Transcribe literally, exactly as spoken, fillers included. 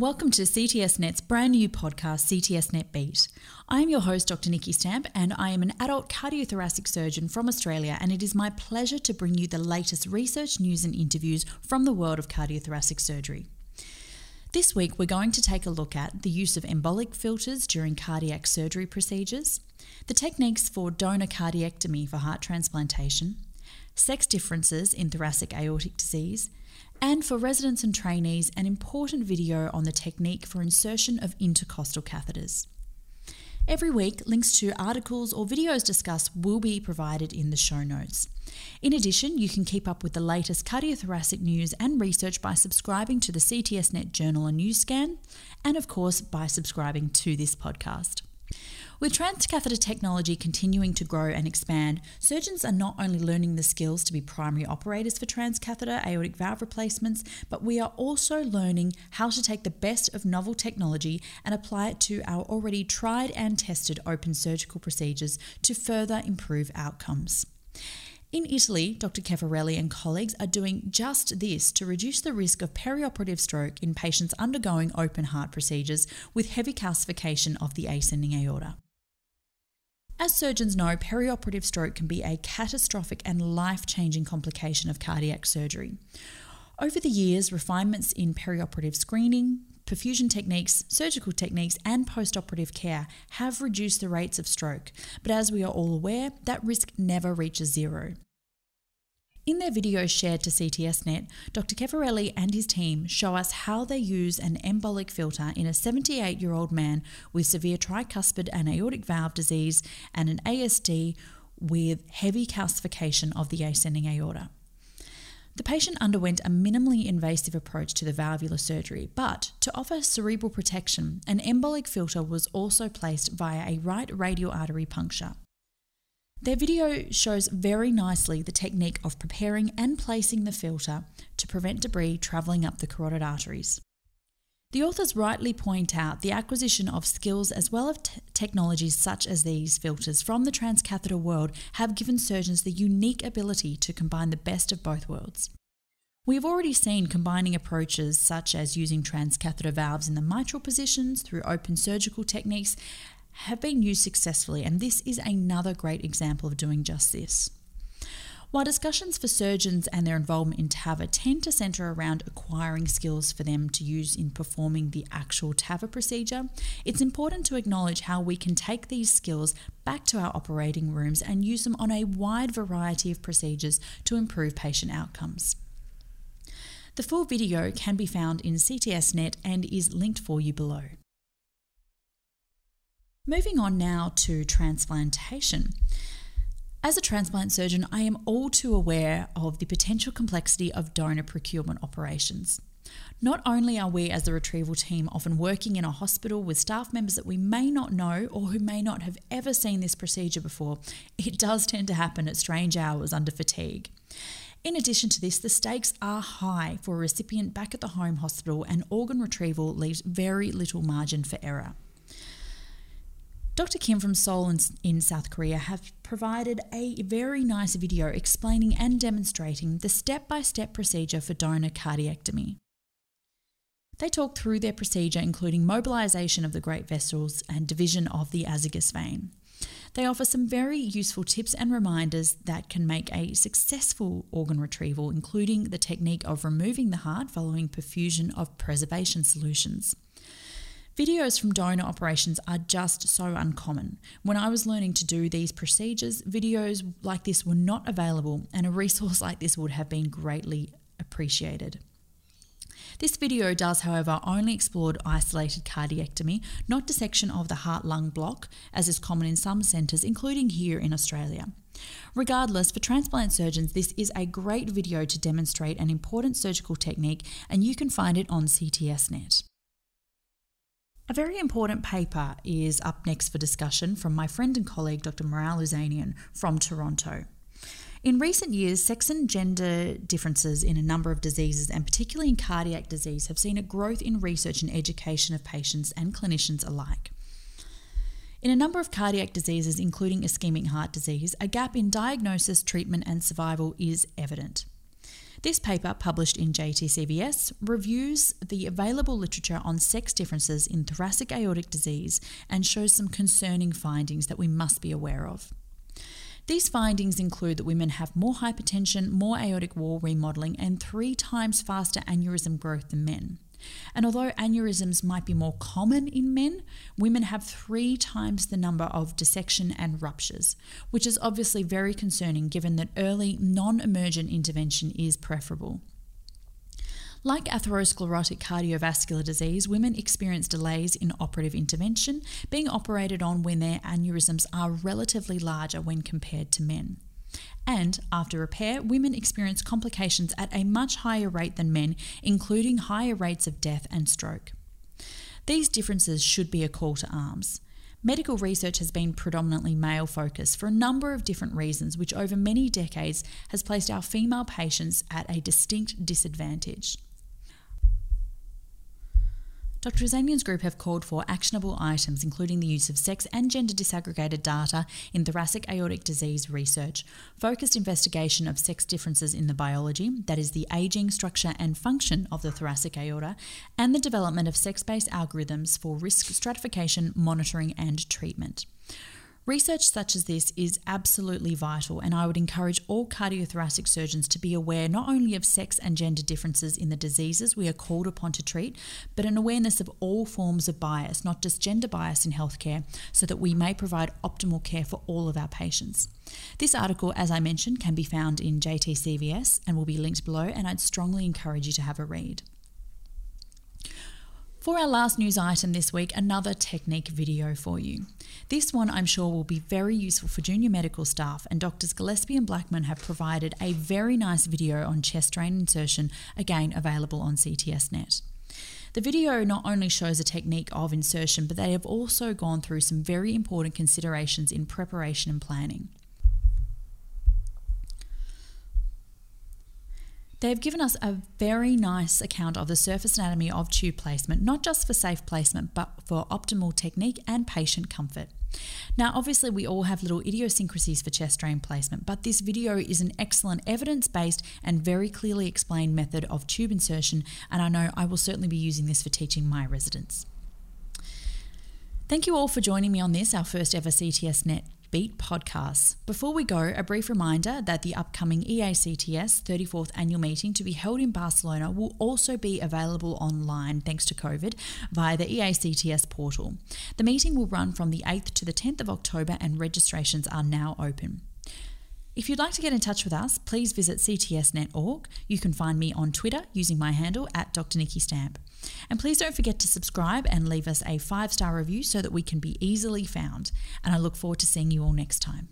Welcome to CTSNet's brand new podcast, CTSNet Beat. I am your host, Doctor Nikki Stamp, and I am an adult cardiothoracic surgeon from Australia, and it is my pleasure to bring you the latest research, news and interviews from the world of cardiothoracic surgery. This week, we're going to take a look at the use of embolic filters during cardiac surgery procedures, the techniques for donor cardiectomy for heart transplantation, sex differences in thoracic aortic disease, and for residents and trainees, an important video on the technique for insertion of intercostal catheters. Every week, links to articles or videos discussed will be provided in the show notes. In addition, you can keep up with the latest cardiothoracic news and research by subscribing to the CTSNet Journal and News Scan, and of course, by subscribing to this podcast. With transcatheter technology continuing to grow and expand, surgeons are not only learning the skills to be primary operators for transcatheter aortic valve replacements, but we are also learning how to take the best of novel technology and apply it to our already tried and tested open surgical procedures to further improve outcomes. In Italy, Doctor Caffarelli and colleagues are doing just this to reduce the risk of perioperative stroke in patients undergoing open heart procedures with heavy calcification of the ascending aorta. As surgeons know, perioperative stroke can be a catastrophic and life-changing complication of cardiac surgery. Over the years, refinements in perioperative screening, perfusion techniques, surgical techniques and post-operative care have reduced the rates of stroke, but as we are all aware, that risk never reaches zero. In their video shared to CTSNet, Doctor Caffarelli and his team show us how they use an embolic filter in a seventy-eight-year-old man with severe tricuspid and aortic valve disease and an A S D with heavy calcification of the ascending aorta. The patient underwent a minimally invasive approach to the valvular surgery, but to offer cerebral protection, an embolic filter was also placed via a right radial artery puncture. Their video shows very nicely the technique of preparing and placing the filter to prevent debris travelling up the carotid arteries. The authors rightly point out the acquisition of skills as well as t- technologies such as these filters from the transcatheter world have given surgeons the unique ability to combine the best of both worlds. We have already seen combining approaches such as using transcatheter valves in the mitral positions through open surgical techniques have been used successfully, and this is another great example of doing just this. While discussions for surgeons and their involvement in T A V R tend to centre around acquiring skills for them to use in performing the actual T A V R procedure, it's important to acknowledge how we can take these skills back to our operating rooms and use them on a wide variety of procedures to improve patient outcomes. The full video can be found in CTSNet and is linked for you below. Moving on now to transplantation. As a transplant surgeon, I am all too aware of the potential complexity of donor procurement operations. Not only are we as the retrieval team often working in a hospital with staff members that we may not know or who may not have ever seen this procedure before, it does tend to happen at strange hours under fatigue. In addition to this, the stakes are high for a recipient back at the home hospital, and organ retrieval leaves very little margin for error. Doctor Kim from Seoul in South Korea have provided a very nice video explaining and demonstrating the step-by-step procedure for donor cardiectomy. They talk through their procedure, including mobilisation of the great vessels and division of the azygous vein. They offer some very useful tips and reminders that can make a successful organ retrieval, including the technique of removing the heart following perfusion of preservation solutions. Videos from donor operations are just so uncommon. When I was learning to do these procedures, videos like this were not available, and a resource like this would have been greatly appreciated. This video does, however, only explore isolated cardiectomy, not dissection of the heart-lung block, as is common in some centres, including here in Australia. Regardless, for transplant surgeons, this is a great video to demonstrate an important surgical technique, and you can find it on CTSNet. A very important paper is up next for discussion from my friend and colleague Doctor Maral Ouzounian from Toronto. In recent years, sex and gender differences in a number of diseases, and particularly in cardiac disease, have seen a growth in research and education of patients and clinicians alike. In a number of cardiac diseases, including ischemic heart disease, a gap in diagnosis, treatment and survival is evident. This paper, published in J T C V S, reviews the available literature on sex differences in thoracic aortic disease and shows some concerning findings that we must be aware of. These findings include that women have more hypertension, more aortic wall remodeling, and three times faster aneurysm growth than men. And although aneurysms might be more common in men, women have three times the number of dissection and ruptures, which is obviously very concerning given that early non-emergent intervention is preferable. Like atherosclerotic cardiovascular disease, women experience delays in operative intervention, being operated on when their aneurysms are relatively larger when compared to men. And after repair, women experience complications at a much higher rate than men, including higher rates of death and stroke. These differences should be a call to arms. Medical research has been predominantly male-focused for a number of different reasons, which over many decades has placed our female patients at a distinct disadvantage. Doctor Ouzounian's group have called for actionable items, including the use of sex and gender disaggregated data in thoracic aortic disease research, focused investigation of sex differences in the biology, that is the ageing, structure and function of the thoracic aorta, and the development of sex-based algorithms for risk stratification, monitoring and treatment. Research such as this is absolutely vital, and I would encourage all cardiothoracic surgeons to be aware not only of sex and gender differences in the diseases we are called upon to treat, but an awareness of all forms of bias, not just gender bias in healthcare, so that we may provide optimal care for all of our patients. This article, as I mentioned, can be found in J T C V S and will be linked below, and I'd strongly encourage you to have a read. For our last news item this week, another technique video for you. This one I'm sure will be very useful for junior medical staff, and Doctors Gillespie and Blackman have provided a very nice video on chest drain insertion, again available on C T S Net. The video not only shows a technique of insertion, but they have also gone through some very important considerations in preparation and planning. They've given us a very nice account of the surface anatomy of tube placement, not just for safe placement, but for optimal technique and patient comfort. Now, obviously, we all have little idiosyncrasies for chest drain placement, but this video is an excellent evidence-based and very clearly explained method of tube insertion, and I know I will certainly be using this for teaching my residents. Thank you all for joining me on this, our first ever C T S Net Beat podcasts. Before we go, a brief reminder that the upcoming E A C T S thirty-fourth annual meeting to be held in Barcelona will also be available online thanks to COVID via the E A C T S portal. The meeting will run from the eighth to the tenth of October, and registrations are now open. If you'd like to get in touch with us, please visit C T S net dot org. You can find me on Twitter using my handle at Doctor Nikki Stamp. And please don't forget to subscribe and leave us a five-star review so that we can be easily found. And I look forward to seeing you all next time.